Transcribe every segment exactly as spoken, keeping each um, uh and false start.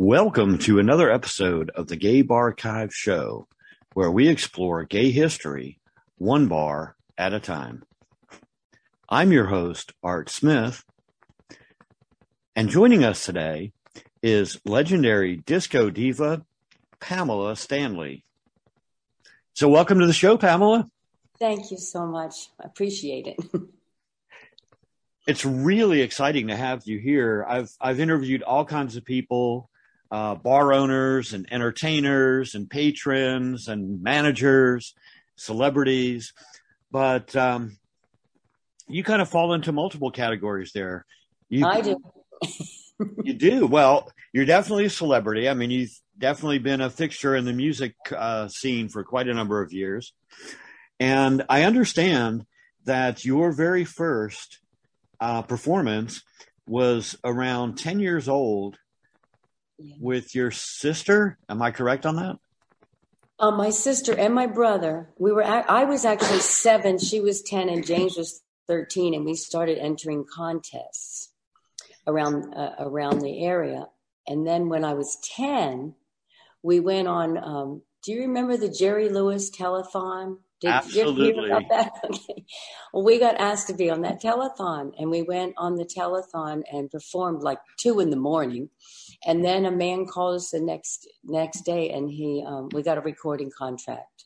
Welcome to another episode of the Gay Bar Archives show, where we explore gay history, one bar at a time. I'm your host, Art Smith, and joining us today is legendary disco diva, Pamela Stanley. So welcome to the show, Pamela. Thank you so much. I appreciate it. It's really exciting to have you here. I've I've interviewed all kinds of people. Uh, bar owners and entertainers and patrons and managers, celebrities, but um, you kind of fall into multiple categories there. You, I do. You do. Well, you're definitely a celebrity. I mean, you've definitely been a fixture in the music uh, scene for quite a number of years. And I understand that your very first uh, performance was around ten years old with your sister. Am I correct on that? Uh, my sister and my brother. We were. At, I was actually seven. She was ten, and James was thirteen. And we started entering contests around uh, around the area. And then when I was ten, we went on. Um, do you remember the Jerry Lewis telethon? Did, Absolutely. Did you hear about that? Okay. Well, we got asked to be on that telethon, and we went on the telethon and performed like two in the morning. And then a man called us the next next day, and he um, we got a recording contract.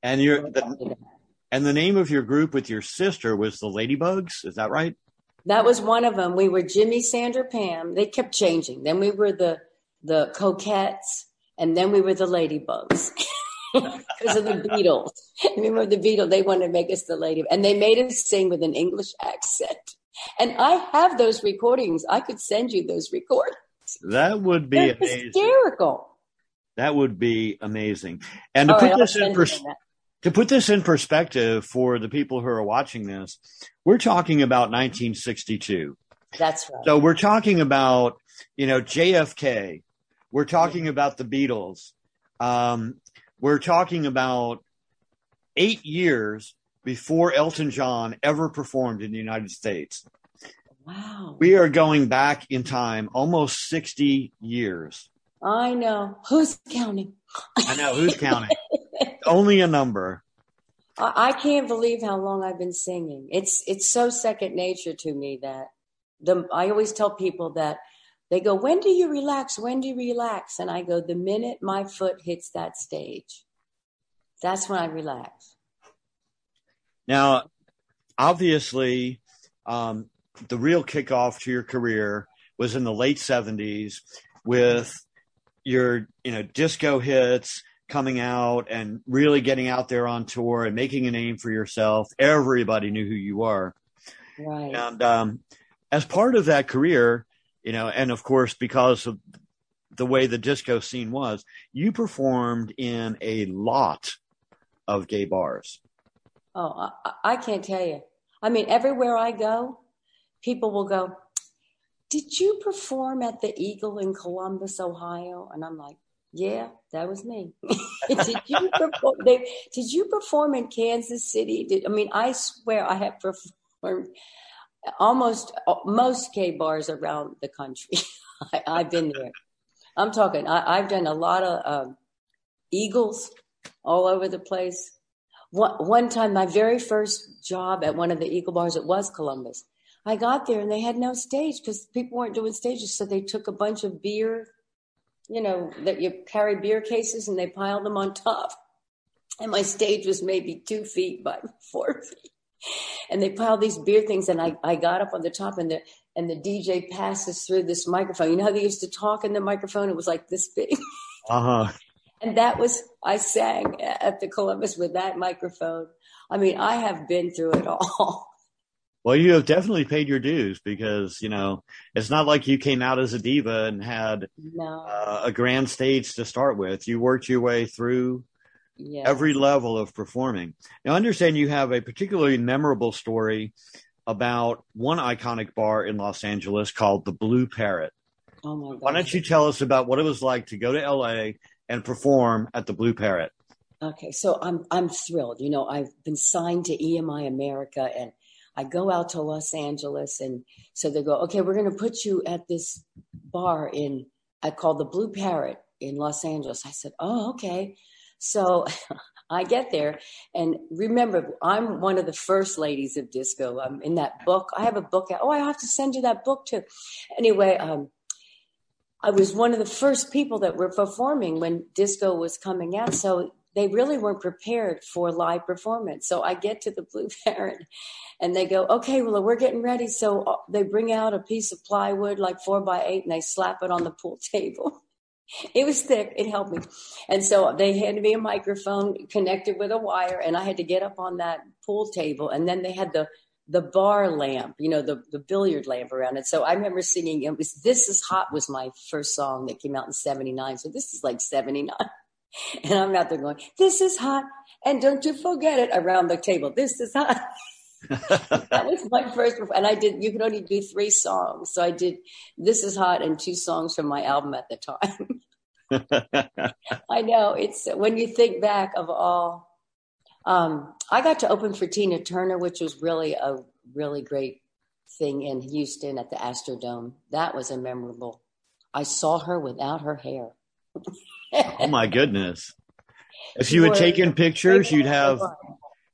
And your the, and the name of your group with your sister was the Ladybugs, is that right? That was one of them. We were Jimmy, Sandra, Pam. They kept changing. Then we were the the Coquettes, and then we were the Ladybugs because of the Beatles. Remember the Beatles? They wanted to make us the Ladybugs, and they made us sing with an English accent. And I have those recordings. I could send you those recordings. That would be That's amazing. Hysterical. That would be amazing. And to All put right, this in pers- to put this in perspective for the people who are watching this, we're talking about nineteen sixty-two. That's right. So we're talking about, you know, J F K. We're talking yeah. about the Beatles. Um, we're talking about eight years before Elton John ever performed in the United States. Wow. We are going back in time almost sixty years. I know. Who's counting? I know. Who's counting? Only a number. I, I can't believe how long I've been singing. It's it's so second nature to me that the, I always tell people that they go, when do you relax? When do you relax? And I go, the minute my foot hits that stage, that's when I relax. Now, obviously, um, the real kickoff to your career was in the late seventies with your, you know, disco hits coming out and really getting out there on tour and making a name for yourself. Everybody knew who you are. Right. And um, as part of that career, you know, and of course, because of the way the disco scene was, you performed in a lot of gay bars. Oh, I, I can't tell you. I mean, everywhere I go, people will go, did you perform at the Eagle in Columbus, Ohio? And I'm like, yeah, that was me. did, you perform, they, did you perform in Kansas City? Did, I mean, I swear I have performed almost most gay bars around the country. I, I've been there. I'm talking, I, I've done a lot of uh, Eagles all over the place. One, one time, my very first job at one of the Eagle bars, it was Columbus. I got there and they had no stage because people weren't doing stages. So they took a bunch of beer, you know, that you carry beer cases, and they piled them on top. And my stage was maybe two feet by four feet. And they piled these beer things. And I, I got up on the top, and the, and the D J passes through this microphone. You know how they used to talk in the microphone? It was like this big. Uh-huh. And that was, I sang at the Columbus with that microphone. I mean, I have been through it all. Well, you have definitely paid your dues because, you know, it's not like you came out as a diva and had no. uh, a grand stage to start with. You worked your way through yes. every level of performing. Now, I understand you have a particularly memorable story about one iconic bar in Los Angeles called the Blue Parrot. Oh, my God. Why don't you tell us about what it was like to go to L A and perform at the Blue Parrot? Okay, so I'm I'm thrilled. You know, I've been signed to E M I America, and I go out to Los Angeles, and so they go, okay, we're going to put you at this bar in I called the Blue Parrot in Los Angeles. I said, oh, okay. So I get there, and remember, I'm one of the first ladies of disco. I'm in that book. I have a book. Oh, I have to send you that book too. Anyway, um, I was one of the first people that were performing when disco was coming out. So they really weren't prepared for live performance. So I get to the Blue Parrot and they go, okay, well, we're getting ready. So they bring out a piece of plywood, like four by eight, and they slap it on the pool table. It was thick. It helped me. And so they handed me a microphone connected with a wire, and I had to get up on that pool table. And then they had the the bar lamp, you know, the, the billiard lamp around it. So I remember singing, it was This Is Hot was my first song that came out in seventy-nine. So this is like seventy-nine. And I'm out there going, this is hot, and don't you forget it, around the table. This is hot. That was my first, and I did, you could only do three songs. So I did This Is Hot and two songs from my album at the time. I know, it's, when you think back of all, um, I got to open for Tina Turner, which was really a really great thing in Houston at the Astrodome. That was a memorable, I saw her without her hair. Oh my goodness. If you had taken pictures, you'd have,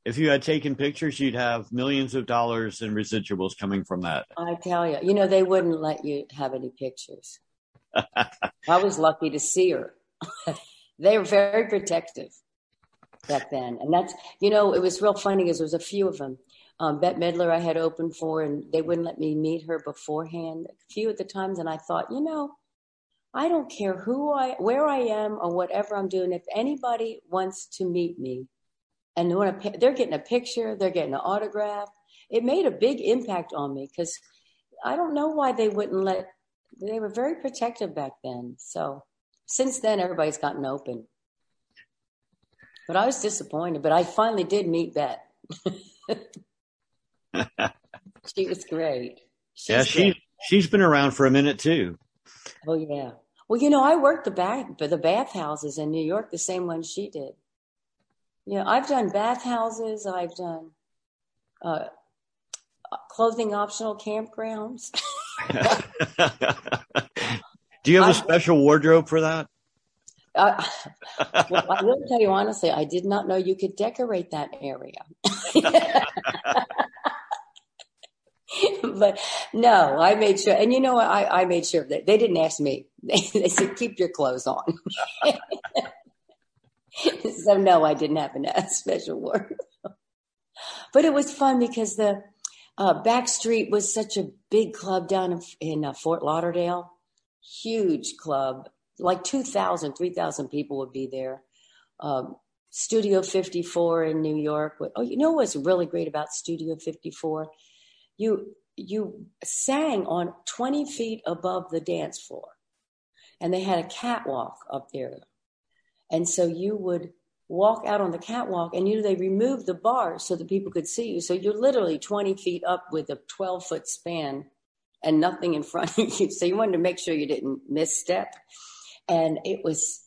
if you had taken pictures, you'd have millions of dollars in residuals coming from that. I tell you, you know, they wouldn't let you have any pictures. I was lucky to see her. They were very protective back then. And that's, you know, it was real funny because there was a few of them. Um, Bette Midler I had opened for, and they wouldn't let me meet her beforehand, a few at the times. And I thought, you know, I don't care who I, where I am or whatever I'm doing. If anybody wants to meet me and they want to, they're getting a picture, they're getting an autograph. It made a big impact on me because I don't know why they wouldn't let, they were very protective back then. So since then, everybody's gotten open. But I was disappointed, but I finally did meet Bette. She was great. She's yeah, she, great. She's been around for a minute too. Oh, yeah. Well, you know, I worked the bath, the bathhouses in New York, the same one she did. You know, I've done bathhouses. I've done uh, clothing optional campgrounds. Do you have I, a special wardrobe for that? I, well, I will tell you honestly, I did not know you could decorate that area. But no, I made sure. And you know, I, I made sure that they didn't ask me. They, they said, keep your clothes on. So no, I didn't happen to have special work. But it was fun because the uh, Backstreet was such a big club down in, in uh, Fort Lauderdale. Huge club. Like two thousand, three thousand people would be there. Um, Studio fifty-four in New York. Oh, you know what's really great about Studio fifty-four? You you sang on twenty feet above the dance floor, and they had a catwalk up there. And so you would walk out on the catwalk, and you they removed the bars so that people could see you. So you're literally twenty feet up with a twelve-foot span and nothing in front of you. So you wanted to make sure you didn't misstep. And it was,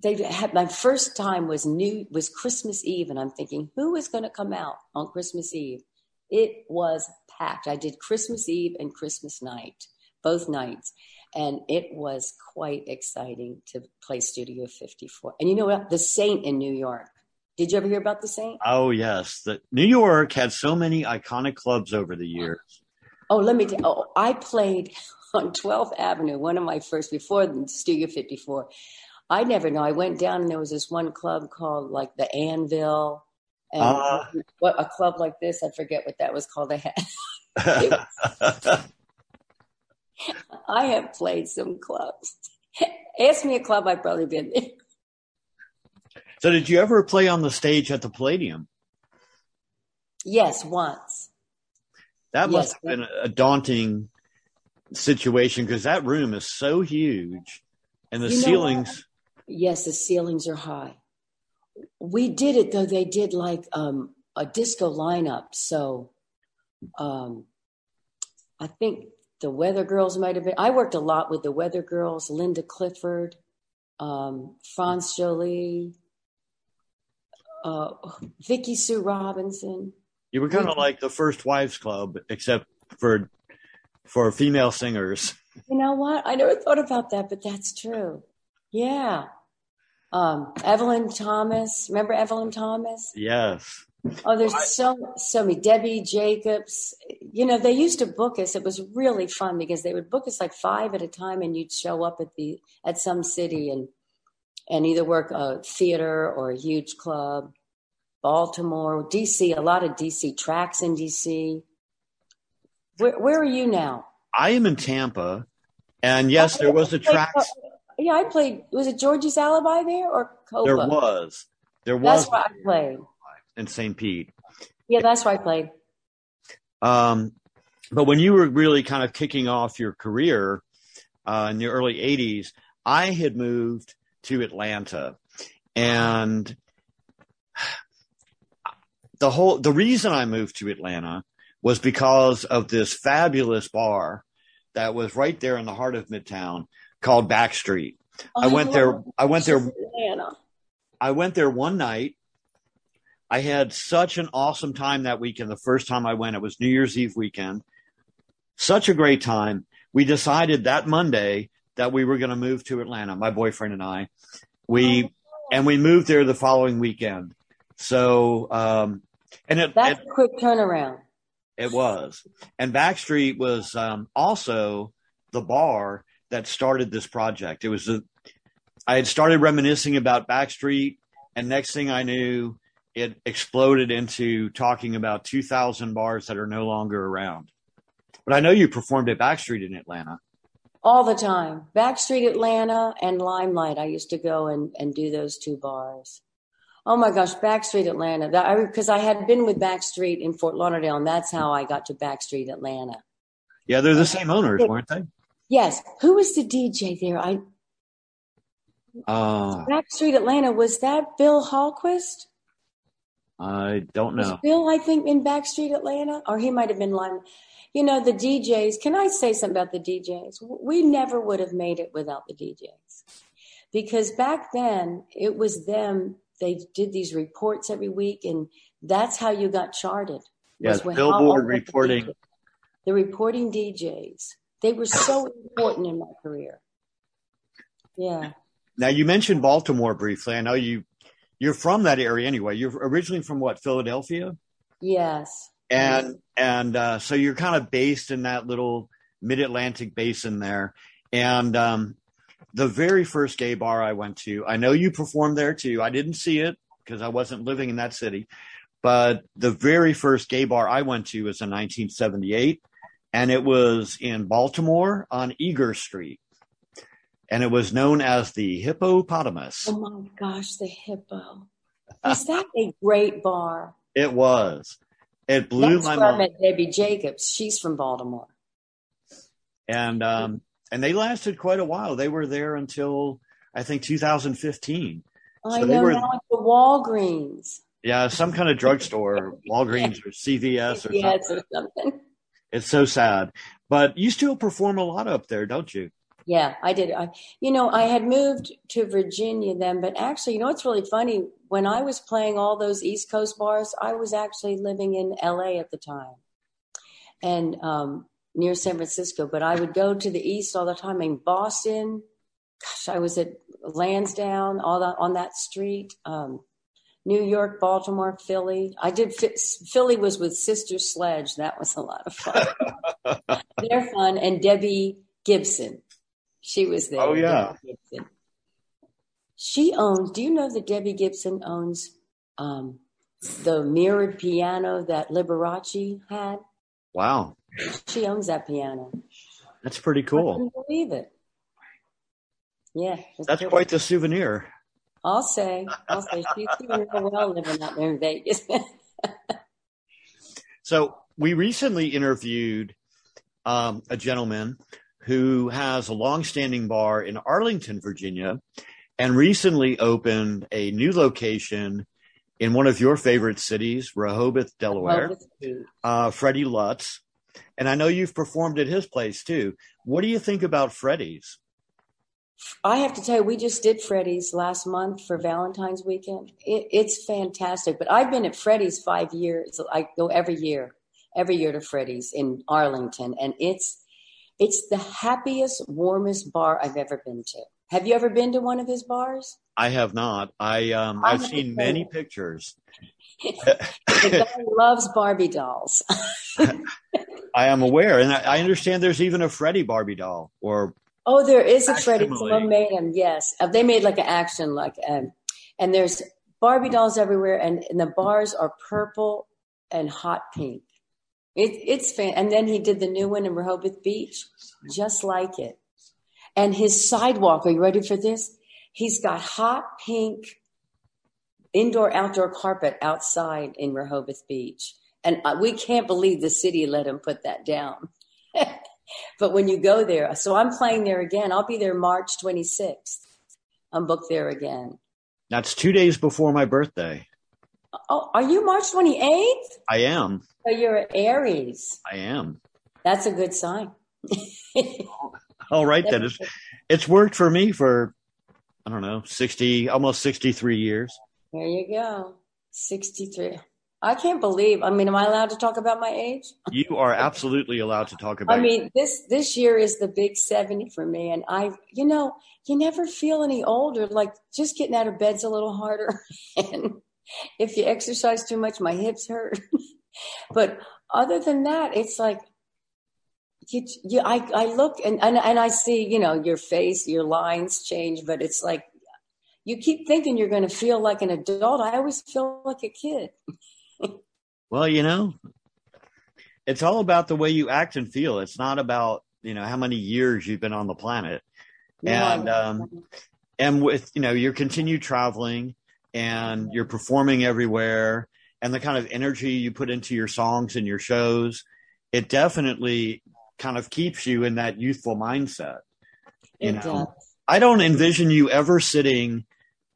they had, my first time was new was Christmas Eve, and I'm thinking, who is going to come out on Christmas Eve? It was packed. I did Christmas Eve and Christmas night, both nights. And it was quite exciting to play Studio fifty-four. And you know what? The Saint in New York. Did you ever hear about The Saint? Oh, yes. The, New York had so many iconic clubs over the years. Oh, let me tell you. Oh, I played on twelfth Avenue, one of my first, before Studio fifty-four. I never know. I went down and there was this one club called like the Anvil. And uh, what, a club like this, I forget what that was called. I had. was, I have played some clubs. Ask me a club, I've probably been there. So did you ever play on the stage at the Palladium? Yes, once. That must yes. have been a daunting situation because that room is so huge and the you ceilings. Yes, the ceilings are high. We did it though. They did like um, a disco lineup. So um, I think the Weather Girls might have been. I worked a lot with the Weather Girls, Linda Clifford, um, Franz Jolie, uh, Vicky Sue Robinson. You were kind of like the First Wives Club, except for for female singers. You know what? I never thought about that, but that's true. Yeah. Um, Evelyn Thomas. Remember Evelyn Thomas? Yes. Oh, there's I, so, so many. Debbie Jacobs. You know, they used to book us. It was really fun because they would book us like five at a time, and you'd show up at the, at some city and, and either work a theater or a huge club, Baltimore, D C, a lot of D C, Tracks in D C. Where, where are you now? I am in Tampa, and yes, there was a Tracks. Yeah, I played. Was it George's Alibi there or Copa? There was. There was. That's where I played. In Saint Pete. Yeah, that's where I played. Um, but when you were really kind of kicking off your career uh, in the early eighties, I had moved to Atlanta, and the whole the reason I moved to Atlanta was because of this fabulous bar that was right there in the heart of Midtown called Backstreet. Oh, I went there. I went there. Atlanta. I went there one night. I had such an awesome time that weekend. The first time I went, it was New Year's Eve weekend. Such a great time. We decided that Monday that we were going to move to Atlanta, my boyfriend and I. We, oh. and we moved there the following weekend. So, um, and it, that's it, a quick turnaround. It was. And Backstreet was um, also the bar that started this project. It was a, I had started reminiscing about Backstreet, and next thing I knew, it exploded into talking about two thousand bars that are no longer around. But I know you performed at Backstreet in Atlanta. All the time. Backstreet Atlanta and Limelight. I used to go and, and do those two bars. Oh, my gosh, Backstreet Atlanta. Because I, I had been with Backstreet in Fort Lauderdale, and that's how I got to Backstreet Atlanta. Yeah, they're the same owners, weren't they? Yes. Who was the D J there? I uh, Backstreet Atlanta, was that Bill Hallquist? I don't know. Was Bill, I think, in Backstreet Atlanta? Or he might have been Lime. You know, the D Js. Can I say something about the D Js? We never would have made it without the D Js. Because back then, it was them. They did these reports every week, and that's how you got charted. Yes, Billboard reporting. The, the reporting D Js. They were so important in my career. Yeah. Now, you mentioned Baltimore briefly. I know you, you're from that area anyway. You're originally from, what, Philadelphia? Yes. And yes. and uh, so you're kind of based in that little mid-Atlantic basin there. And um the very first gay bar I went to, I know you performed there too. I didn't see it because I wasn't living in that city, but the very first gay bar I went to was in nineteen seventy-eight, and it was in Baltimore on Eager Street, and it was known as the Hippopotamus. Oh my gosh, the Hippo. Was that a great bar? It was. It blew That's my where mind. I met Debbie Jacobs. She's from Baltimore. And, um, And they lasted quite a while. They were there until, I think, two thousand fifteen. Oh, so I know, were, now it's the Walgreens. Yeah, some kind of drugstore, Walgreens or C V S or yes, something. or something. It's so sad. But you still perform a lot up there, don't you? Yeah, I did. I, you know, I had moved to Virginia then, but actually, you know what's really funny? When I was playing all those East Coast bars, I was actually living in L A at the time. And, um, near San Francisco, but I would go to the East all the time. In Boston, gosh, I was at Lansdowne, all that on that street, um, New York, Baltimore, Philly. I did Philly was with Sister Sledge. That was a lot of fun. They're fun. And Debbie Gibson, she was there. Oh yeah. She owns, do you know that Debbie Gibson owns, um, the mirrored piano that Liberace had? Wow. She owns that piano. That's pretty cool. I couldn't believe it. Yeah. It That's cool. Quite the souvenir. I'll say. I'll say. She's doing real well living out there in Vegas. So we recently interviewed um, a gentleman who has a longstanding bar in Arlington, Virginia, and recently opened a new location in one of your favorite cities, Rehoboth, Delaware, uh, Freddie Lutz. And I know you've performed at his place, too. What do you think about Freddie's? I have to tell you, we just did Freddie's last month for Valentine's weekend. It, it's fantastic. But I've been at Freddie's five years. I go every year, every year to Freddie's in Arlington. And it's It's the happiest, warmest bar I've ever been to. Have you ever been to one of his bars? I have not. I, um, I've seen many pictures. The guy loves Barbie dolls. I am aware. And I, I understand there's even a Freddie Barbie doll. Or Oh, there is a Freddie. Someone made him, yes. Uh, they made like an action. like, um, And there's Barbie dolls everywhere. And, and the bars are purple and hot pink. It, it's fan- And then he did the new one in Rehoboth Beach, just like it. And his sidewalk, are you ready for this? He's got hot pink indoor-outdoor carpet outside in Rehoboth Beach. And we can't believe the city let him put that down. But when you go there, so I'm playing there again. I'll be there March twenty-sixth. I'm booked there again. That's two days before my birthday. Oh, are you March twenty-eighth? I am. So you're an Aries. I am. That's a good sign. All right, then. It's, it's worked for me for, I don't know, sixty, almost sixty-three years. There you go. sixty-three. I can't believe. I mean, am I allowed to talk about my age? You are absolutely allowed to talk about it. I mean, this this year is the big seventy for me. And I, you know, you never feel any older. Like, just getting out of bed's a little harder. And if you exercise too much, my hips hurt. But other than that, it's like, You, you, I, I look and, and and I see, you know, your face, your lines change, but it's like you keep thinking you're going to feel like an adult. I always feel like a kid. Well, you know, it's all about the way you act and feel. It's not about, you know, how many years you've been on the planet. Yeah, and um, and with, you know, your continued traveling and you're performing everywhere and the kind of energy you put into your songs and your shows, it definitely kind of keeps you in that youthful mindset. You know, I don't envision you ever sitting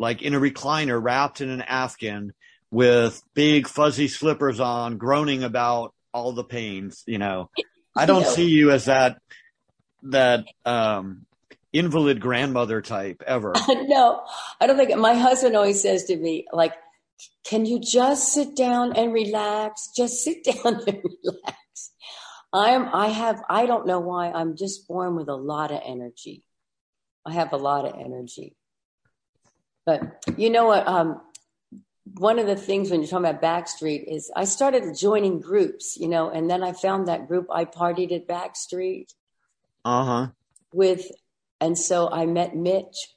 like in a recliner wrapped in an afghan with big fuzzy slippers on, groaning about all the pains. You know, I don't see you as that that um invalid grandmother type ever. No, I don't think. My husband always says to me, like, can you just sit down and relax? Just sit down and relax. I'm, I have, I don't know why, I'm just born with a lot of energy. I have a lot of energy. But you know what? Um, one of the things when you're talking about Backstreet is I started joining groups, you know, and then I found that group, I Partied at Backstreet. Uh-huh. With, and so I met Mitch.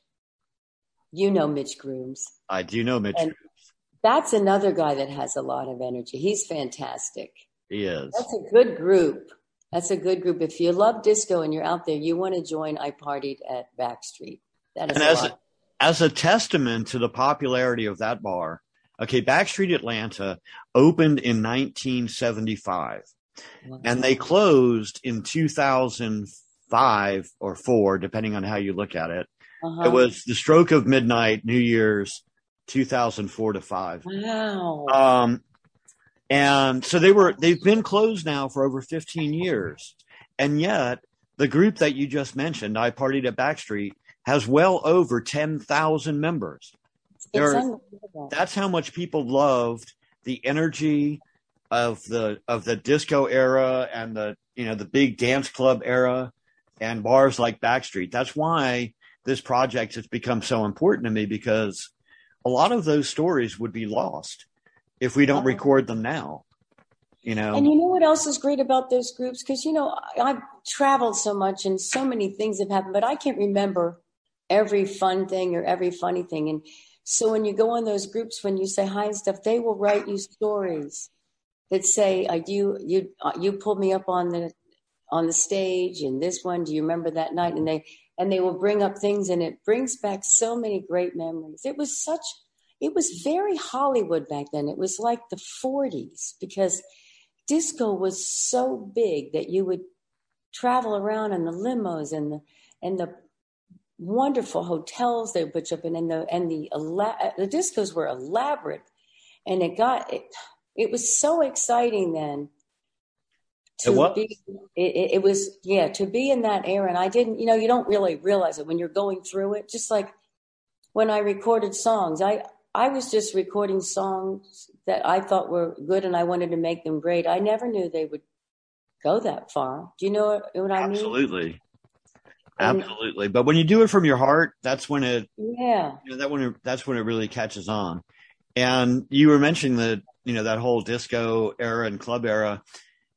You know Mitch Grooms. I do know Mitch and Grooms. That's another guy that has a lot of energy. He's fantastic. He is. That's a good group. That's a good group. If you love disco and you're out there, you want to join I Partied at Backstreet. That is and a as, a, as a testament to the popularity of that bar, okay, Backstreet Atlanta opened in nineteen seventy-five. Wow. And they closed in two thousand five or four, depending on how you look at it. Uh-huh. It was the stroke of midnight, New Year's, two thousand four to five. Wow. Um, And so they were, they've been closed now for over fifteen years. And yet the group that you just mentioned, I Partied at Backstreet, has well over ten thousand members. Are, that's how much people loved the energy of the, of the disco era and the, you know, the big dance club era and bars like Backstreet. That's why this project has become so important to me, because a lot of those stories would be lost if we don't record them now, you know. And you know what else is great about those groups? Because, you know, I, I've traveled so much and so many things have happened, but I can't remember every fun thing or every funny thing. And so when you go on those groups, when you say hi and stuff, they will write you stories that say, uh, you you uh, you pulled me up on the on the stage and this one, do you remember that night? And they, and they will bring up things, and it brings back so many great memories. It was such... It was very Hollywood back then. It was like the forties, because disco was so big that you would travel around in the limos and the and the wonderful hotels they would put you up in, and the and the the discos were elaborate, and it got it. It was so exciting then. To it was. Be, it, it was yeah to be in that era, and I didn't. You know, you don't really realize it when you're going through it. Just like when I recorded songs, I. I was just recording songs that I thought were good and I wanted to make them great. I never knew they would go that far. Do you know what I mean? Absolutely. And, Absolutely. But when you do it from your heart, that's when it, yeah, you know, that when it, that's when it really catches on. And you were mentioning that, you know, that whole disco era and club era,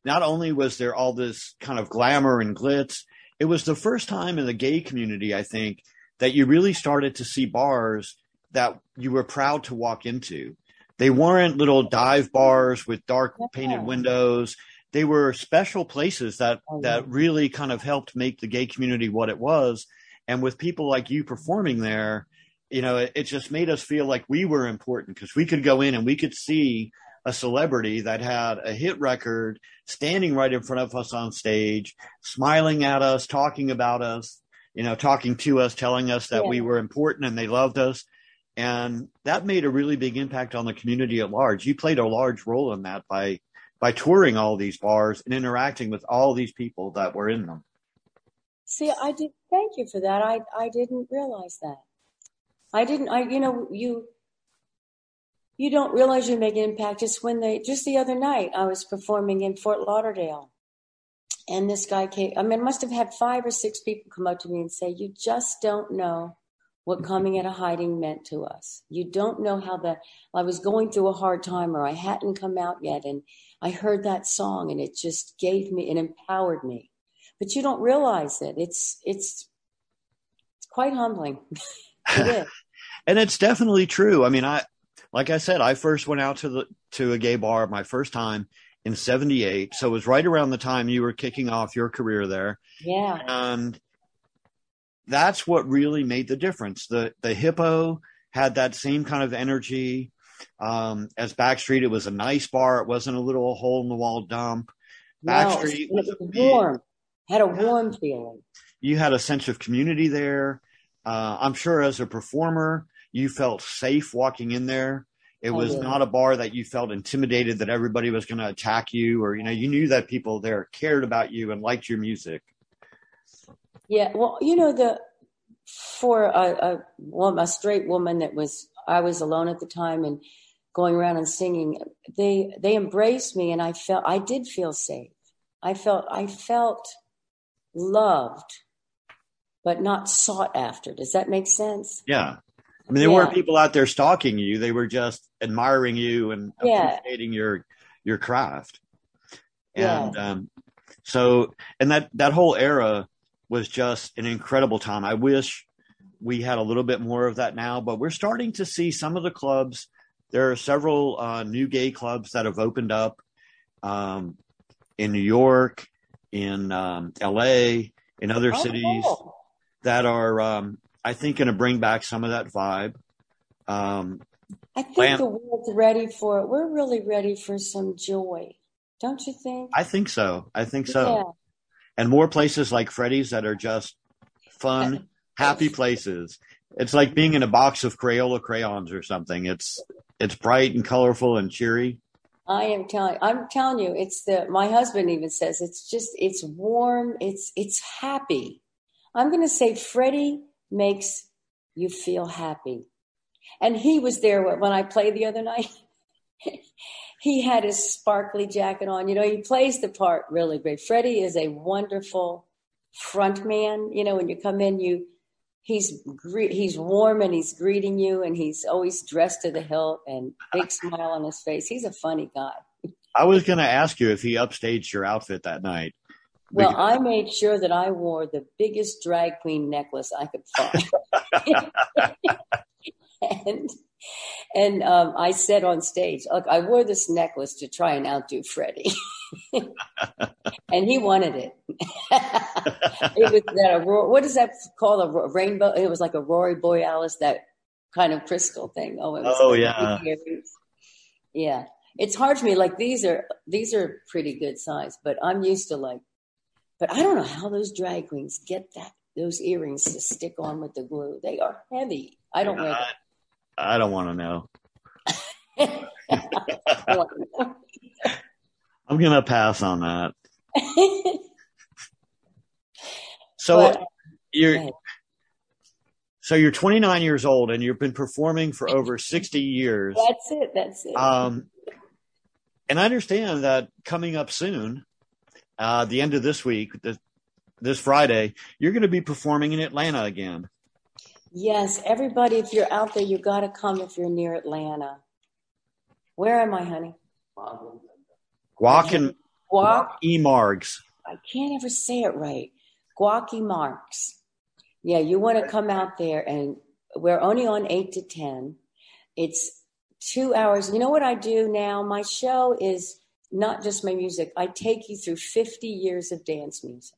not only was there all this kind of glamour and glitz, it was the first time in the gay community, I think, that you really started to see bars that you were proud to walk into. They weren't little dive bars with dark painted windows. They were special places that, that really kind of helped make the gay community what it was. And with people like you performing there, you know, it, it just made us feel like we were important because we could go in and we could see a celebrity that had a hit record standing right in front of us on stage, smiling at us, talking about us, you know, talking to us, telling us that yeah. we were important and they loved us. And that made a really big impact on the community at large. You played a large role in that by by touring all these bars and interacting with all these people that were in them. See, I did. Thank you for that. I, I didn't realize that. I didn't, I, you know, you, you don't realize you make an impact. It's when they, just the other night I was performing in Fort Lauderdale and this guy came, I mean, must've had five or six people come up to me and say, you just don't know what coming out of hiding meant to us. You don't know how that, I was going through a hard time or I hadn't come out yet. And I heard that song and it just gave me, it empowered me, but you don't realize it. It's, it's, it's quite humbling. It is. And it's definitely true. I mean, I, like I said, I first went out to the, to a gay bar my first time in seventy-eight. So it was right around the time you were kicking off your career there. Yeah. And that's what really made the difference. The the Hippo had that same kind of energy um, as Backstreet. It was a nice bar. It wasn't a little hole in the wall dump. Backstreet no, it was, it was warm. Big, had a warm feeling. You had a sense of community there. Uh, I'm sure as a performer, you felt safe walking in there. It was not a bar that you felt intimidated that everybody was going to attack you or, you know, you knew that people there cared about you and liked your music. Yeah. Well, you know, the, for a, a, well, a straight woman that was, I was alone at the time and going around and singing, they, they embraced me and I felt, I did feel safe. I felt, I felt loved, but not sought after. Does that make sense? Yeah. I mean, there yeah. weren't people out there stalking you. They were just admiring you and yeah. appreciating your, your craft. And yeah. um, so, and that, that whole era was just an incredible time. I wish we had a little bit more of that now, but we're starting to see some of the clubs. There are several uh, new gay clubs that have opened up um, in New York, in um, L A, in other oh, cities. Cool. That are, um, I think, going to bring back some of that vibe. Um, I think Lam- the world's ready for it. We're really ready for some joy, don't you think? I think so. I think so. Yeah. And more places like Freddy's that are just fun, happy places. It's like being in a box of Crayola crayons or something. It's it's bright and colorful and cheery. I am telling. I'm telling you, it's the. My husband even says it's just. It's warm. It's it's happy. I'm going to say Freddie makes you feel happy. And he was there when I played the other night. He had his sparkly jacket on. You know, he plays the part really great. Freddie is a wonderful front man. You know, when you come in, you he's he's warm and he's greeting you and he's always dressed to the hilt and big smile on his face. He's a funny guy. I was going to ask you if he upstaged your outfit that night. Well, I made sure that I wore the biggest drag queen necklace I could find. and and um, I said on stage, look, I wore this necklace to try and outdo Freddie. And he wanted it. It was that aurora, what is that called? A rainbow? It was like a Rory Borealis, that kind of crystal thing. Oh, it was oh yeah. Yeah. It's hard for me. Like these are, these are pretty good size, but I'm used to like, but I don't know how those drag queens get that, those earrings to stick on with the glue. They are heavy. I don't wear that. I don't want to know. I'm going to pass on that. So but, you're, so you're twenty-nine years old and you've been performing for over sixty years. That's it. That's it. Um, and I understand that coming up soon, uh, the end of this week, this, this Friday, you're going to be performing in Atlanta again. Yes, everybody, if you're out there, you got to come if you're near Atlanta. Where am I, honey? Guac and Margs. I can't ever say it right. Guac Margs. Yeah, you want to come out there, and we're only on eight to ten. It's two hours. You know what I do now? My show is not just my music. I take you through fifty years of dance music.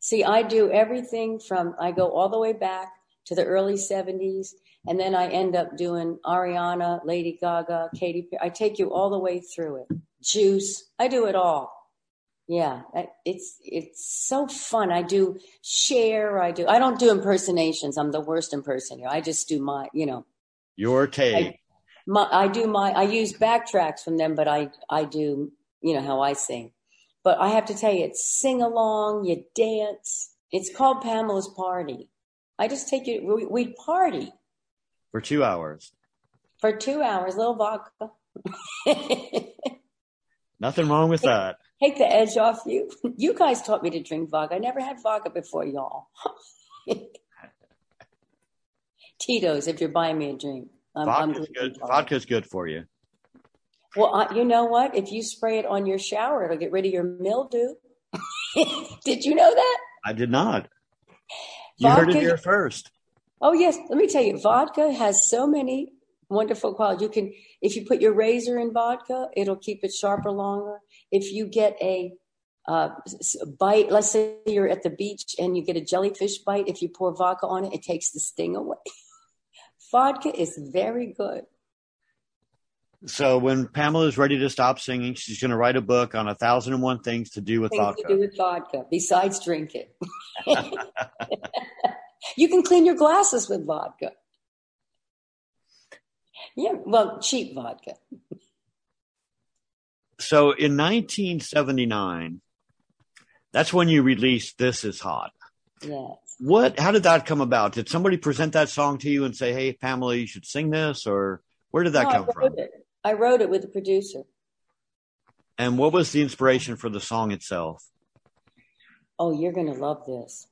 See, I do everything from, I go all the way back to the early seventies, and then I end up doing Ariana, Lady Gaga, Katy Perry. I take you all the way through it. Juice. I do it all. Yeah, it's it's so fun. I do share. I do. I don't do impersonations. I'm the worst impersonator. I just do my, you know. Your take. I, my, I do my, I use backtracks from them, but I, I do, you know, how I sing. But I have to tell you, it's sing along, you dance. It's called Pamela's Party. I just take you, we, we party. For two hours. For two hours, little vodka. Nothing wrong with that. Take the edge off you. You guys taught me to drink vodka. I never had vodka before, y'all. Tito's, if you're buying me a drink. Um, Vodka's, I'm good. Vodka's good for you. Well, uh, you know what? If you spray it on your shower, it'll get rid of your mildew. Did you know that? I did not. You vodka, heard it here first. Oh, yes. Let me tell you, vodka has so many wonderful qualities. You can, if you put your razor in vodka, it'll keep it sharper longer. If you get a uh, bite, let's say you're at the beach and you get a jellyfish bite, if you pour vodka on it, it takes the sting away. Vodka is very good. So when Pamela's ready to stop singing, she's going to write a book on a thousand and one things to do with things vodka. Things to do with vodka, besides drink it. You can clean your glasses with vodka. Yeah, well, cheap vodka. So in nineteen seventy-nine, that's when you released This Is Hot. Yes. What? How did that come about? Did somebody present that song to you and say, hey, Pamela, you should sing this? Or where did that no, come I from? It. I wrote it with the producer. And what was the inspiration for the song itself? Oh, you're going to love this.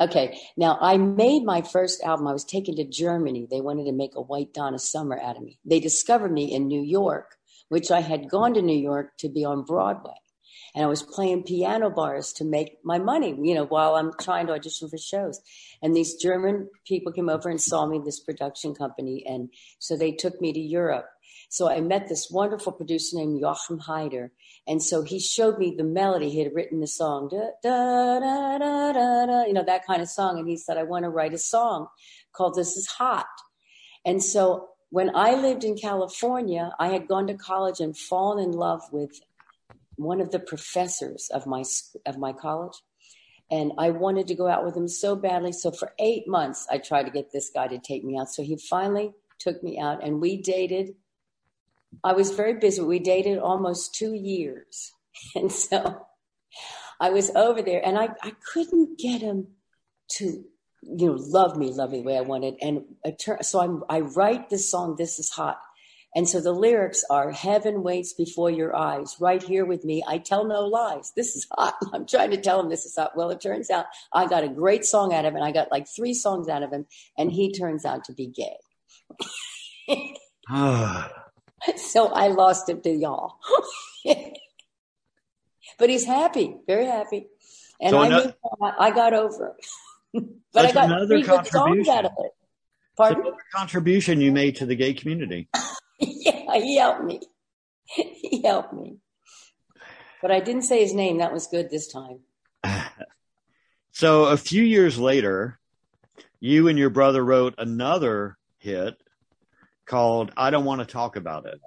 Okay. Now, I made my first album. I was taken to Germany. They wanted to make a White Donna Summer out of me. They discovered me in New York, which I had gone to New York to be on Broadway. And I was playing piano bars to make my money, you know, while I'm trying to audition for shows. And these German people came over and saw me, this production company. And so they took me to Europe. So I met this wonderful producer named Joachim Heider. And so he showed me the melody. He had written the song, da, da, da, da, da, da, you know, that kind of song. And he said, I want to write a song called This Is Hot. And so when I lived in California, I had gone to college and fallen in love with one of the professors of my of my college. And I wanted to go out with him so badly. So for eight months, I tried to get this guy to take me out. So he finally took me out and we dated. I was very busy. We dated almost two years. And so I was over there and I, I couldn't get him to, you know, love me, love me the way I wanted. And so I'm, I write this song, This Is Hot. And so the lyrics are, heaven waits before your eyes, right here with me. I tell no lies. This is hot. I'm trying to tell him this is hot. Well, it turns out I got a great song out of him. I got like three songs out of him. And he turns out to be gay. So I lost him to y'all. But he's happy, very happy. And so I, another, knew, I got over it. But I got three good songs out of it. Pardon? Another contribution you made to the gay community. Yeah, he helped me. He helped me. But I didn't say his name. That was good this time. So a few years later, you and your brother wrote another hit called I Don't Want to Talk About It.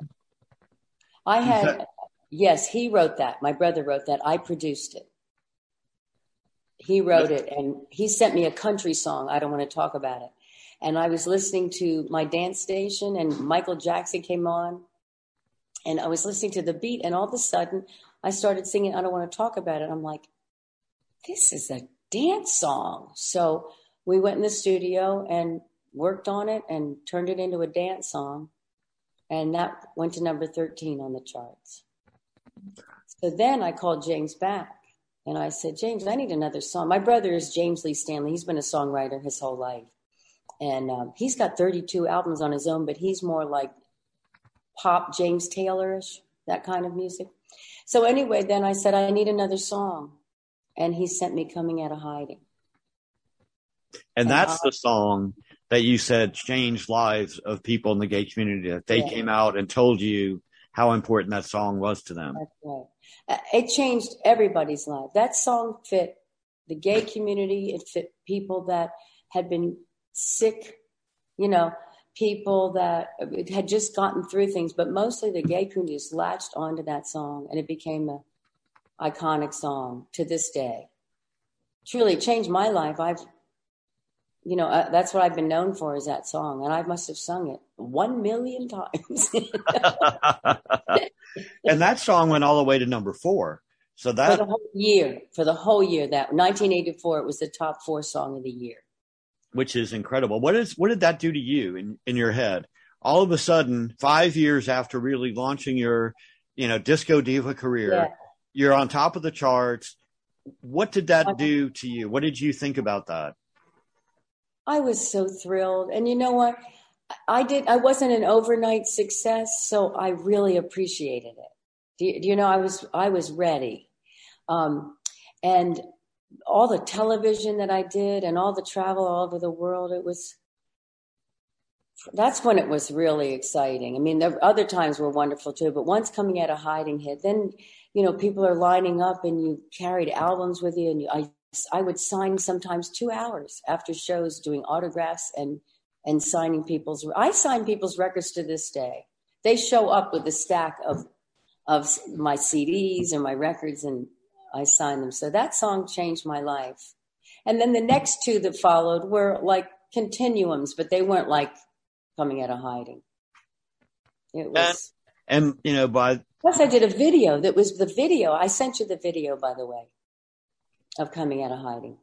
I had, that- yes, he wrote that. My brother wrote that. I produced it. He wrote it and he sent me a country song, I Don't Want to Talk About It. And I was listening to my dance station and Michael Jackson came on and I was listening to the beat. And all of a sudden I started singing, I Don't Want to Talk About It. I'm like, this is a dance song. So we went in the studio and worked on it and turned it into a dance song. And that went to number thirteen on the charts. So then I called James back and I said, James, I need another song. My brother is James Lee Stanley. He's been a songwriter his whole life. And um, he's got thirty-two albums on his own, but he's more like pop James Taylor-ish, that kind of music. So anyway, then I said, I need another song. And he sent me Coming Out of Hiding. And, and that's I- the song that you said changed lives of people in the gay community, that they yeah. came out and told you how important that song was to them. That's right. It changed everybody's life. That song fit the gay community. It fit people that had been sick, you know, people that had just gotten through things, but mostly the gay community just latched onto that song, and it became an iconic song to this day. Truly changed my life. I've, you know, uh, that's what I've been known for, is that song. And I must have sung it one million times. And that song went all the way to number four. So that for the whole year, for the whole year, that nineteen eighty-four, it was the top four song of the year. Which is incredible. What is, what did that do to you in, in your head? All of a sudden, five years after really launching your, you know, disco diva career, yeah. you're on top of the charts. What did that do to you? What did you think about that? I was so thrilled. And you know what? I did. I wasn't an overnight success, so I really appreciated it. Do you, do you know, I was I was ready. Um, and all the television that I did and all the travel all over the world, it was, that's when it was really exciting. I mean, the other times were wonderful too, but once Coming Out of Hiding hit, then, you know, people are lining up and you carried albums with you, and you, I I would sign sometimes two hours after shows doing autographs and, and signing people's, I sign people's records to this day. They show up with a stack of, of my C Ds and my records, and I sign them. So that song changed my life. And then the next two that followed were like continuums, but they weren't like Coming Out of Hiding. It was, and, and you know, by plus I did a video that was the video. I sent you the video, by the way, of Coming Out of Hiding.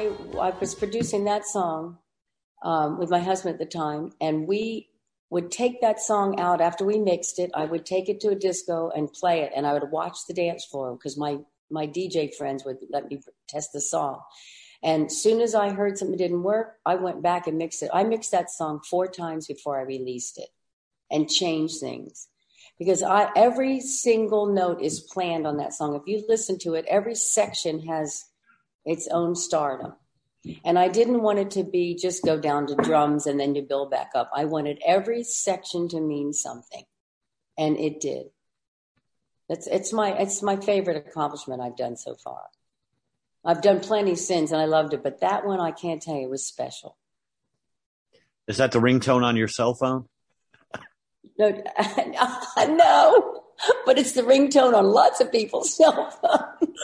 I I was producing that song um, with my husband at the time, and we would take that song out after we mixed it. I would take it to a disco and play it, and I would watch the dance floor because my my D J friends would let me test the song. And soon as I heard something didn't work, I went back and mixed it. I mixed that song four times before I released it and changed things because I, every single note is planned on that song. If you listen to it, every section has its own stardom. And I didn't want it to be just go down to drums and then you build back up. I wanted every section to mean something, and it did. That's it's my it's my favorite accomplishment I've done so far. I've done plenty since, and I loved it, but that one I can't tell you was special. Is that the ringtone on your cell phone? No, no, but it's the ringtone on lots of people's cell phones.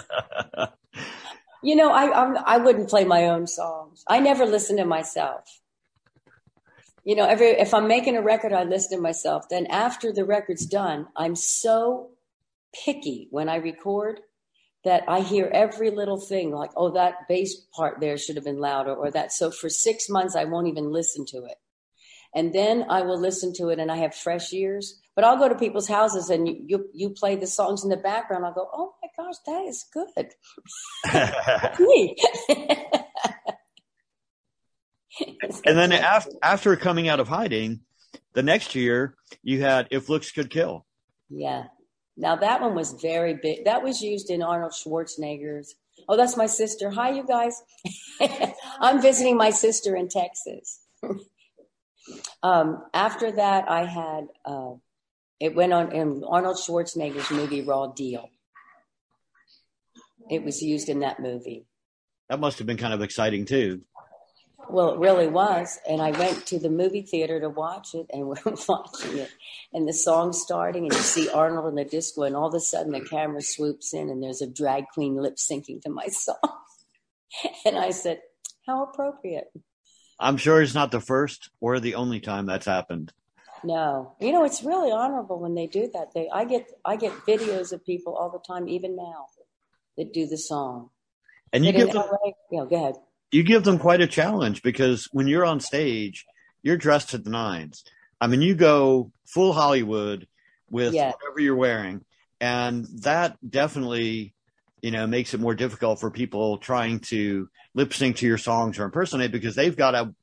You know, I I'm, I wouldn't play my own songs. I never listen to myself. You know, every if I'm making a record, I listen to myself. Then after the record's done, I'm so picky when I record that I hear every little thing, like, oh, that bass part there should have been louder, or that. So for six months, I won't even listen to it. And then I will listen to it, and I have fresh ears. But I'll go to people's houses, and you you, you play the songs in the background. I'll go, oh, my gosh, that is good. And then after, after Coming Out of Hiding, the next year, you had If Looks Could Kill. Yeah. Now, that one was very big. That was used in Arnold Schwarzenegger's. Oh, that's my sister. Hi, you guys. I'm visiting my sister in Texas. um, after that, I had, uh, it went on in Arnold Schwarzenegger's movie, Raw Deal. It was used in that movie. That must have been kind of exciting, too. Well, it really was. And I went to the movie theater to watch it, and we're watching it. And the song's starting, and you see Arnold in the disco, and all of a sudden the camera swoops in, and there's a drag queen lip syncing to my song. And I said, how appropriate. I'm sure it's not the first or the only time that's happened. No. You know, it's really honorable when they do that. They, I get I get videos of people all the time, even now, that do the song. And you give them... L A, you know, go ahead. You give them quite a challenge because when you're on stage, you're dressed to the nines. I mean, you go full Hollywood with yeah. whatever you're wearing. And that definitely, you know, makes it more difficult for people trying to lip sync to your songs or impersonate because they've got to,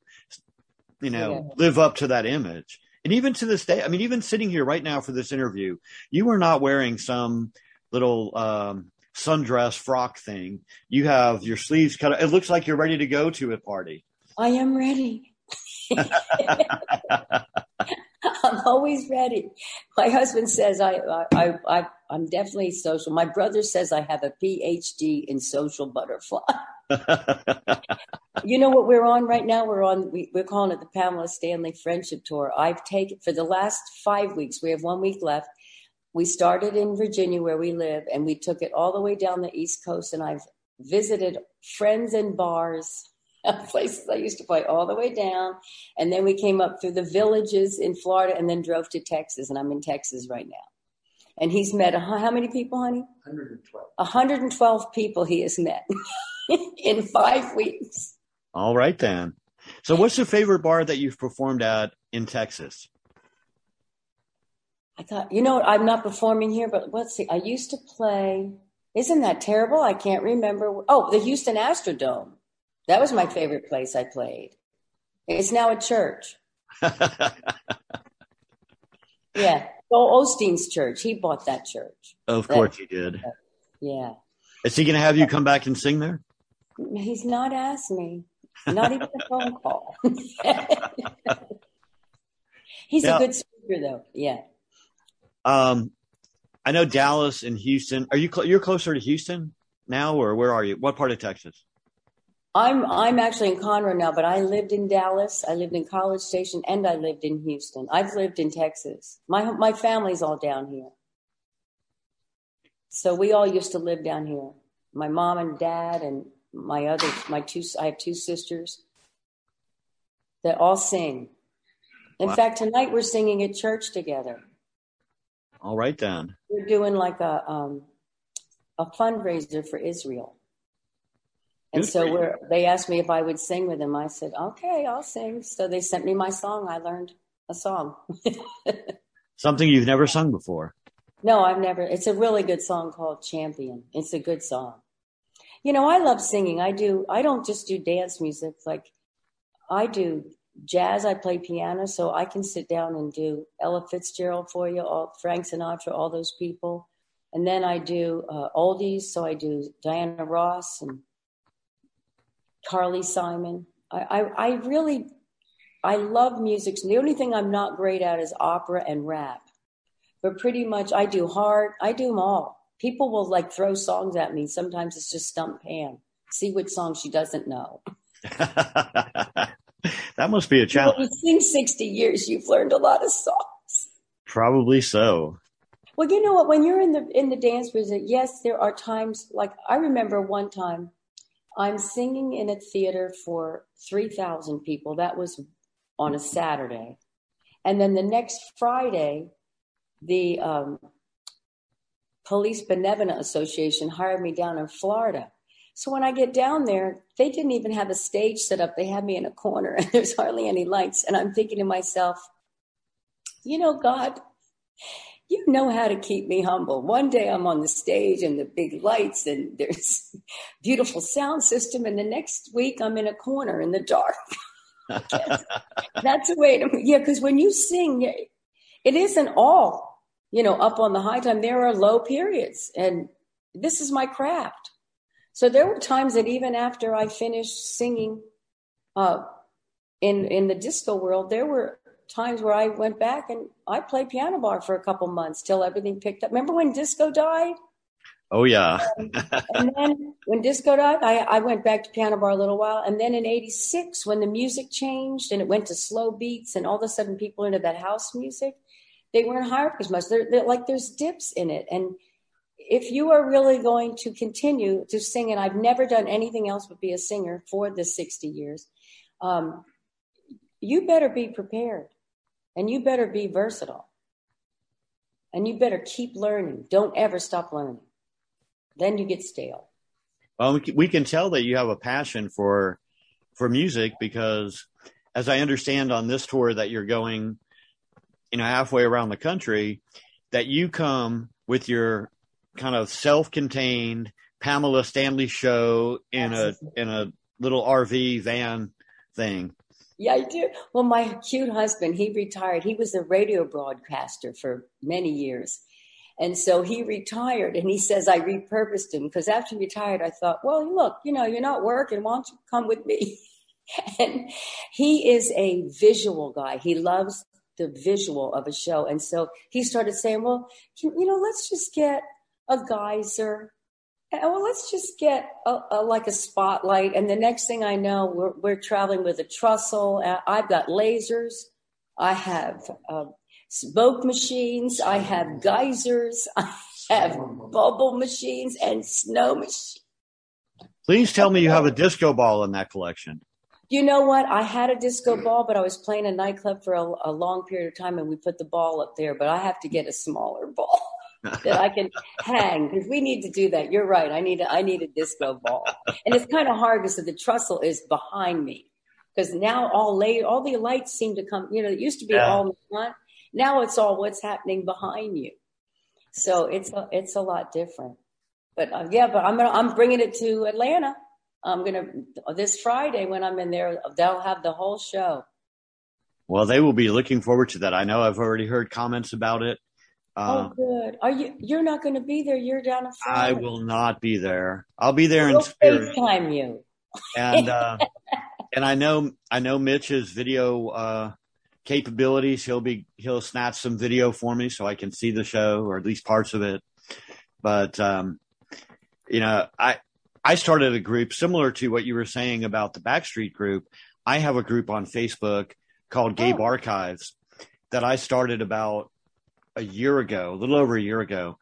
you know, yeah. live up to that image. And even to this day, I mean, even sitting here right now for this interview, you are not wearing some little, um, sundress frock thing. You have your sleeves cut. It looks like you're ready to go to a party. I am ready. I'm always ready. My husband says I, I, I, I, I'm definitely social. My brother says I have a P H D in social butterfly. You know what we're on right now? We're on. We, we're calling it the Pamela Stanley Friendship Tour. I've taken for the last five weeks. We have one week left. We started in Virginia where we live, and we took it all the way down the East Coast, and I've visited friends and bars, places I used to play, all the way down. And then we came up through the villages in Florida and then drove to Texas, and I'm in Texas right now. And he's met, how many people, honey? one hundred twelve. one hundred twelve people he has met in five weeks. All right, then. So what's your favorite bar that you've performed at in Texas? I thought, you know, I'm not performing here, but let's see. I used to play. Isn't that terrible? I can't remember. Oh, the Houston Astrodome. That was my favorite place I played. It's now a church. Yeah. Joel Osteen's church. He bought that church. Of that, course he did. Yeah. Is he going to have you come back and sing there? He's not asked me. Not even a phone call. He's now, a good speaker, though. Yeah. Um, I know Dallas and Houston. Are you cl- you're closer to Houston now, or where are you? What part of Texas? I'm I'm actually in Conroe now, but I lived in Dallas. I lived in College Station, and I lived in Houston. I've lived in Texas. My my family's all down here, so we all used to live down here. My mom and dad, and my other my two I have two sisters that all sing. In wow. fact, tonight we're singing at church together. All right, then. We're doing like a um, a fundraiser for Israel. And so we're, they asked me if I would sing with them. I said, okay, I'll sing. So they sent me my song. I learned a song. Something you've never sung before. No, I've never. It's a really good song called Champion. It's a good song. You know, I love singing. I do. I don't just do dance music. Like I do jazz. I play piano. So I can sit down and do Ella Fitzgerald for you, all, Frank Sinatra, all those people. And then I do uh, oldies. So I do Diana Ross and Carly Simon. I, I, I really, I love music. The only thing I'm not great at is opera and rap, but pretty much I do hard. I do them all. People will like throw songs at me. Sometimes it's just stump Pam. See which song she doesn't know. That must be a challenge. You know, you sing sixty years. You've learned a lot of songs. Probably so. Well, you know what? When you're in the in the dance business, yes, there are times. Like I remember one time, I'm singing in a theater for three thousand people. That was on a Saturday. And then the next Friday, the um, Police Benevolent Association hired me down in Florida. So when I get down there, they didn't even have a stage set up. They had me in a corner and there's hardly any lights. And I'm thinking to myself, you know, God, you know how to keep me humble. One day I'm on the stage and the big lights and there's beautiful sound system. And the next week I'm in a corner in the dark. That's a way to, yeah. Cause when you sing, it isn't all, you know, up on the high time, there are low periods and this is my craft. So there were times that even after I finished singing, uh, in, in the disco world, there were times where I went back and I played piano bar for a couple months till everything picked up. Remember when disco died? Oh yeah. um, and then when disco died, I, I went back to piano bar a little while. And then in eighty-six, when the music changed and it went to slow beats and all of a sudden people into that house music, they weren't hired as much. They're, they're like, there's dips in it. And if you are really going to continue to sing, and I've never done anything else but be a singer for the sixty years, um, you better be prepared. And you better be versatile. And you better keep learning. Don't ever stop learning. Then you get stale. Well, we can tell that you have a passion for for music because, as I understand on this tour that you're going, you know, halfway around the country, that you come with your kind of self-contained Pamela Stanley show in a in a little R V van thing. Yeah, I do. Well, my cute husband, he retired. He was a radio broadcaster for many years. And so he retired and he says, I repurposed him because after he retired, I thought, well, look, you know, you're not working. Why don't you come with me? And he is a visual guy. He loves the visual of a show. And so he started saying, well, you know, let's just get a geyser. Well, let's just get a, a, like a spotlight. And the next thing I know, we're, we're traveling with a trussle. I've got lasers. I have uh, smoke machines. I have geysers. I have bubble machines and snow machines. Please tell me you have a disco ball in that collection. You know what? I had a disco ball, but I was playing a nightclub for a, a long period of time, and we put the ball up there. But I have to get a smaller ball. That I can hang because we need to do that. You're right. I need a, I need a disco ball, and it's kind of hard because the trestle is behind me. Because now all lay all the lights seem to come. You know, it used to be yeah. all in the front. Now it's all what's happening behind you. So it's a, it's a lot different. But uh, yeah, but I'm gonna I'm bringing it to Atlanta. I'm gonna this Friday when I'm in there. They'll have the whole show. Well, they will be looking forward to that. I know I've already heard comments about it. Uh, oh, good. Are you? You're not going to be there. You're down in Florida. I will not be there. I'll be there we'll in spirit. FaceTime you. And uh, and I know I know Mitch's video uh, capabilities. He'll be he'll snatch some video for me so I can see the show or at least parts of it. But um, you know, I I started a group similar to what you were saying about the Backstreet group. I have a group on Facebook called Gay Bar Archives that I started about. a year ago, a little over a year ago.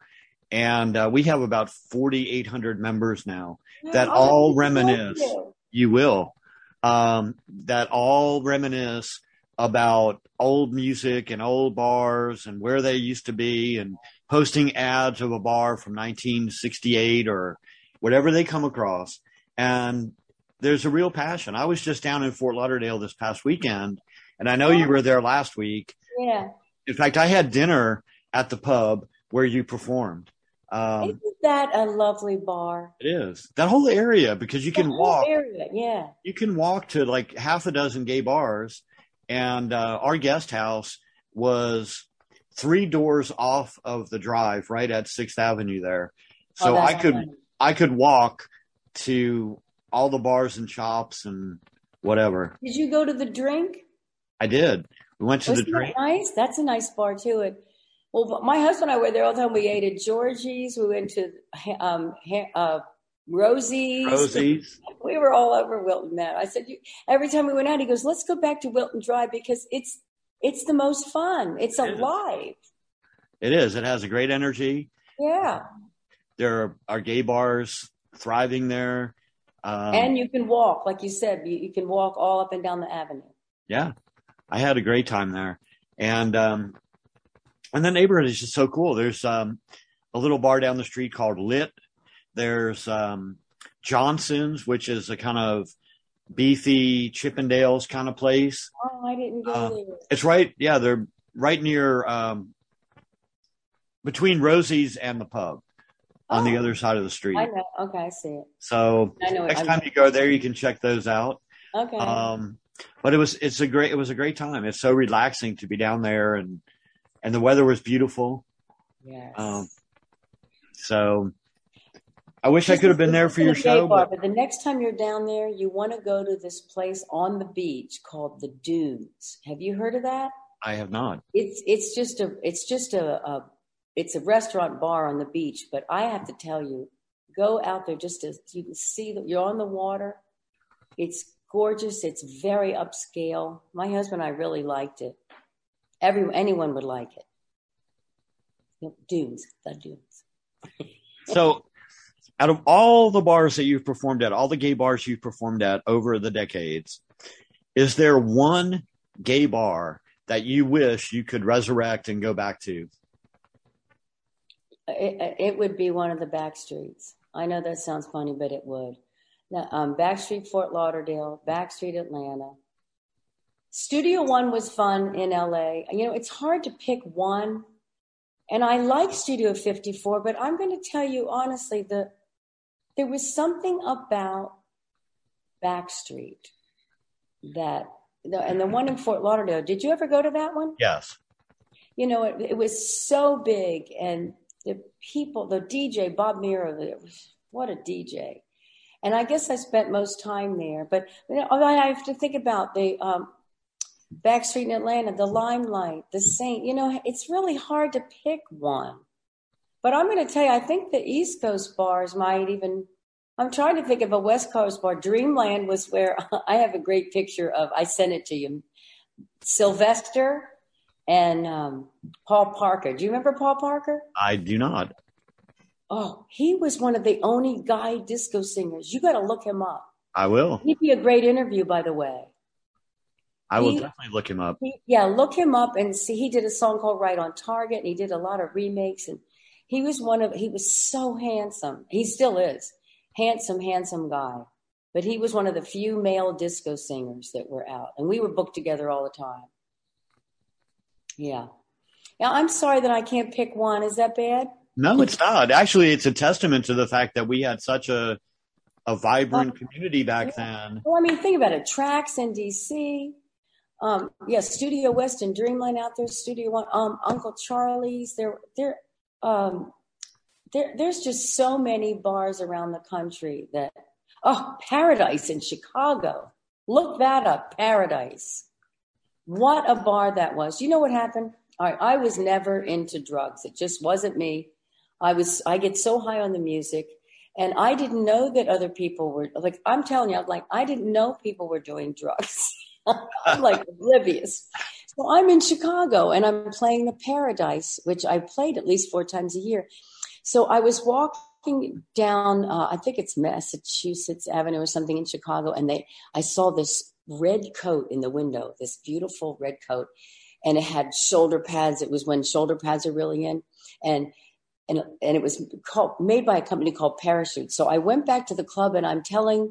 And uh, we have about forty-eight hundred members now that oh, all reminisce, you. you will, um, that all reminisce about old music and old bars and where they used to be and posting ads of a bar from nineteen sixty-eight or whatever they come across. And there's a real passion. I was just down in Fort Lauderdale this past weekend, and I know yeah. you were there last week. Yeah. In fact, I had dinner at the pub where you performed. Um, Isn't that a lovely bar? It is. That whole area, because you that can walk. Area, yeah. You can walk to like half a dozen gay bars, and uh, our guest house was three doors off of the drive, right at Sixth Avenue there. So oh, I could funny. I could walk to all the bars and shops and whatever. Did you go to The Drink? I did. We went to Wasn't The Drink. That nice? That's a nice bar too. And well, my husband and I were there all the time. We ate at Georgie's. We went to um, uh, Rosie's. Rosie's. We were all over Wilton. That I said. You, every time we went out, he goes, "Let's go back to Wilton Drive because it's it's the most fun. It's it alive. Is. It is. It has a great energy. Yeah. There are, are gay bars thriving there, um, and you can walk, like you said, you, you can walk all up and down the avenue. Yeah, I had a great time there, and. Um, And the neighborhood is just so cool. There's um, a little bar down the street called Lit. There's um, Johnson's, which is a kind of beefy Chippendales kind of place. Oh, I didn't go uh, there. It's right, yeah, they're right near um, between Rosie's and the pub oh. on the other side of the street. I know. Okay, I see it. So I know next it. time you go there, you can check those out. Okay. Um, but it was it's a great it was a great time. It's so relaxing to be down there and. And the weather was beautiful. Yes. Um, so I wish this I could have been there for your show. Bar, but, but the next time you're down there, you want to go to this place on the beach called the Dunes. Have you heard of that? I have not. It's it's just a it's just a, a it's a restaurant bar on the beach. But I have to tell you, go out there just to you can see that you're on the water. It's gorgeous. It's very upscale. My husband and I really liked it. Every, anyone would like it. Dunes, the Dunes. So out of all the bars that you've performed at, all the gay bars you've performed at over the decades, is there one gay bar that you wish you could resurrect and go back to? It, it would be one of the Backstreets. I know that sounds funny, but it would. Now, um, Backstreet Fort Lauderdale, Backstreet Atlanta. Studio One was fun in L A. You know, it's hard to pick one. And I like Studio fifty-four, but I'm going to tell you honestly that there was something about Backstreet that, and the one in Fort Lauderdale, did you ever go to that one? Yes. You know, it, it was so big. And the people, the D J, Bob Miro, what a D J. And I guess I spent most time there. But you know, I have to think about the, um, Backstreet in Atlanta, the Limelight, the Saint, you know, it's really hard to pick one. But I'm going to tell you, I think the East Coast bars might even, I'm trying to think of a West Coast bar. Dreamland was where I have a great picture of, I sent it to you, Sylvester and um, Paul Parker. Do you remember Paul Parker? I do not. Oh, he was one of the only guy disco singers. You got to look him up. I will. He'd be a great interview, by the way. I will he, definitely look him up. He, yeah, look him up and see. He did a song called Right on Target, and he did a lot of remakes. And he was one of, he was so handsome. He still is. Handsome, handsome guy. But he was one of the few male disco singers that were out. And we were booked together all the time. Yeah. Now, I'm sorry that I can't pick one. Is that bad? No, it's not. Actually, it's a testament to the fact that we had such a a vibrant uh, community back yeah. then. Well, I mean, think about it. Tracks in D C, Um, yeah, Studio West and Dreamland out there. Studio One, um, Uncle Charlie's. There, there, um, there. There's just so many bars around the country that. Oh, Paradise in Chicago. Look that up, Paradise. What a bar that was. You know what happened? All right, I was never into drugs. It just wasn't me. I was. I get so high on the music, and I didn't know that other people were like. I'm telling you, I'm like I didn't know people were doing drugs. I'm like oblivious. So I'm in Chicago and I'm playing the Paradise, which I played at least four times a year. So I was walking down, uh, I think it's Massachusetts Avenue or something in Chicago. And they, I saw this red coat in the window, this beautiful red coat. And it had shoulder pads. It was when shoulder pads are really in. And and and it was called, made by a company called Parachute. So I went back to the club and I'm telling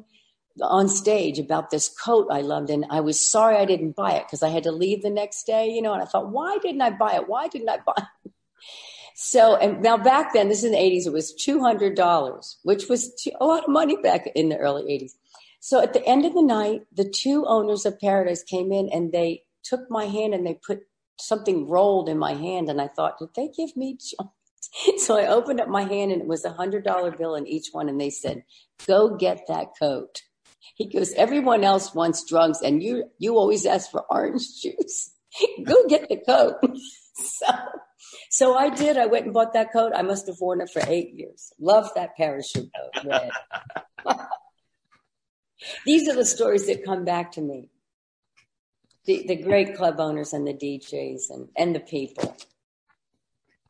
on stage about this coat I loved, and I was sorry I didn't buy it because I had to leave the next day, you know, and I thought, why didn't I buy it? Why didn't I buy it? So, and now back then, this is in the eighties, it was two hundred dollars, which was a lot of money back in the early eighties. So at the end of the night, the two owners of Paradise came in and they took my hand and they put something rolled in my hand. And I thought, did they give me chocolates? So I opened up my hand and it was a one hundred dollar bill in each one. And they said, go get that coat. He goes, everyone else wants drugs and you you always ask for orange juice. Go get the coat. so, so I did. I went and bought that coat. I must have worn it for eight years. Loved that Parachute coat. Red. These are the stories that come back to me. The, the great club owners and the D Js and, and the people.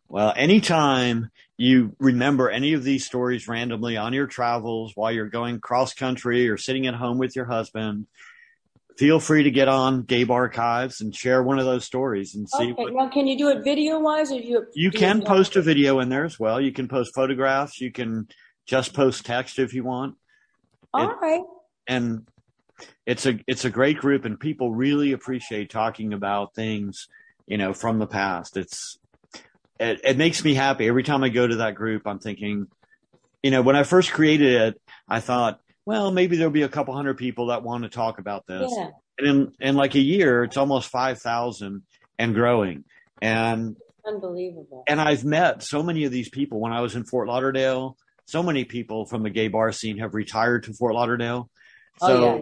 Well, anytime you remember any of these stories randomly on your travels while you're going cross country or sitting at home with your husband, feel free to get on Gay Bar Archives and share one of those stories and see. Okay, what, now can you do it video wise, or do you? You do can post a video in there as well. You can post photographs. You can just post text if you want. All it, right. And it's a it's a great group, and people really appreciate talking about things, you know, from the past. It's it, it makes me happy every time I go to that group. I'm thinking, you know, when I first created it, I thought, well, maybe there'll be a couple hundred people that want to talk about this. Yeah. And in, in like a year, it's almost five thousand and growing. And unbelievable. And I've met so many of these people when I was in Fort Lauderdale. So many people from the gay bar scene have retired to Fort Lauderdale. So, oh, yeah.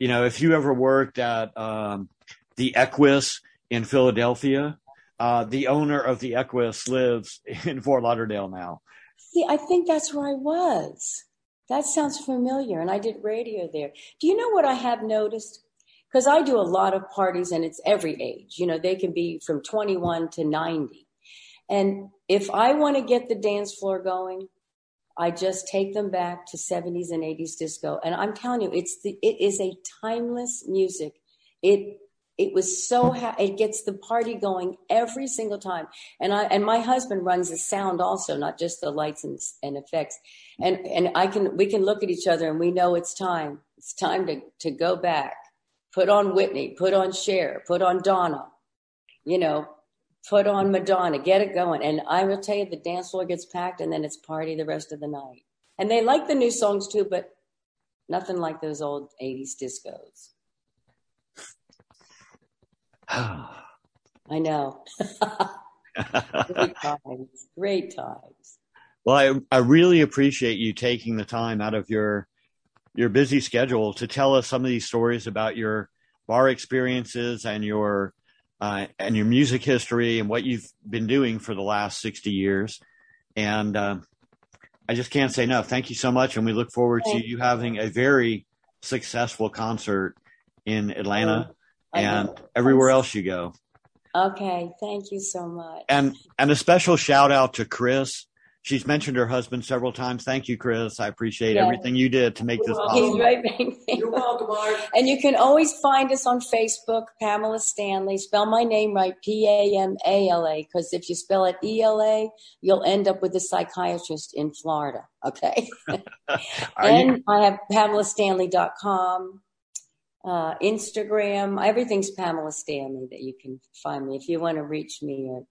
You know, if you ever worked at um, the Equus in Philadelphia, uh, the owner of the Equus lives in Fort Lauderdale now. See, I think that's where I was. That sounds familiar. And I did radio there. Do you know what I have noticed? Because I do a lot of parties and it's every age. You know, they can be from twenty-one to ninety. And if I want to get the dance floor going, I just take them back to seventies and eighties disco. And I'm telling you, it's the, it is a timeless music. It, it was so, ha- it gets the party going every single time. And I, and my husband runs the sound also, not just the lights and, and effects. And, and I can, we can look at each other and we know it's time. It's time to, to go back, put on Whitney, put on Cher, put on Donna, you know, put on Madonna, get it going. And I will tell you, the dance floor gets packed and then it's party the rest of the night. And they like the new songs too, but nothing like those old eighties discos. I know. Great times. Great times. Well, I, I really appreciate you taking the time out of your your busy schedule to tell us some of these stories about your bar experiences and your Uh, and your music history and what you've been doing for the last sixty years. And uh, I just can't say no. Thank you so much. And we look forward Thank to you having a very successful concert in Atlanta okay. and okay. everywhere else you go. Okay. Thank you so much. And, and a special shout out to Chris. She's mentioned her husband several times. Thank you, Chris. I appreciate yeah. everything you did to make You're this welcome. Possible. Right. You're welcome, Art. And you can always find us on Facebook, Pamela Stanley. Spell my name right, P A M A L A, because if you spell it E L A, you'll end up with a psychiatrist in Florida, okay? and you- I have pamela stanley dot com, uh, Instagram. Everything's Pamela Stanley that you can find me. If you want to reach me or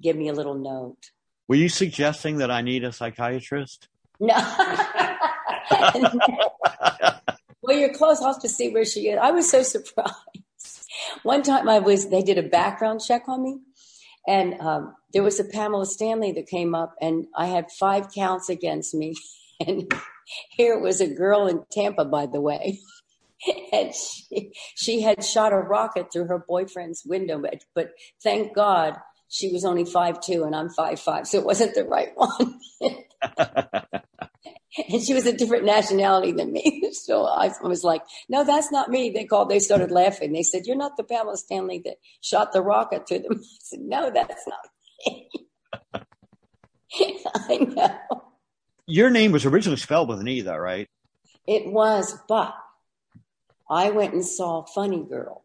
give me a little note. Were you suggesting that I need a psychiatrist? No. Well, you're close. I'll have to see where she is. I was so surprised. One time I was, they did a background check on me, and um, there was a Pamela Stanley that came up, and I had five counts against me. And here was a girl in Tampa, by the way. And she, she had shot a rocket through her boyfriend's window, but, but thank God, she was only five two and I'm five five, so it wasn't the right one. And she was a different nationality than me. So I was like, no, that's not me. They called, they started laughing. They said, you're not the Pamela Stanley that shot the rocket through them. I said, no, that's not me. I know. Your name was originally spelled with an E, though, right? It was, but I went and saw Funny Girl.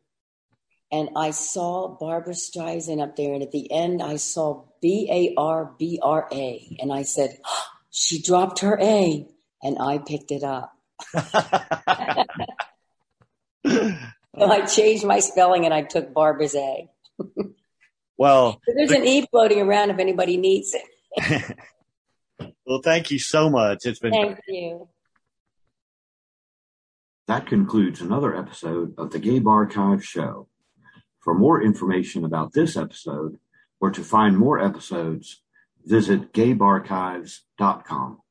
And I saw Barbra Streisand up there. And at the end, I saw B A R B R A. And I said, oh, she dropped her A. And I picked it up. So I changed my spelling and I took Barbara's A. Well, so there's the, an E floating around if anybody needs it. Well, thank you so much. It's been Thank you. That concludes another episode of the Gay Bar Archive Show. For more information about this episode or to find more episodes, visit gay bar archives dot com.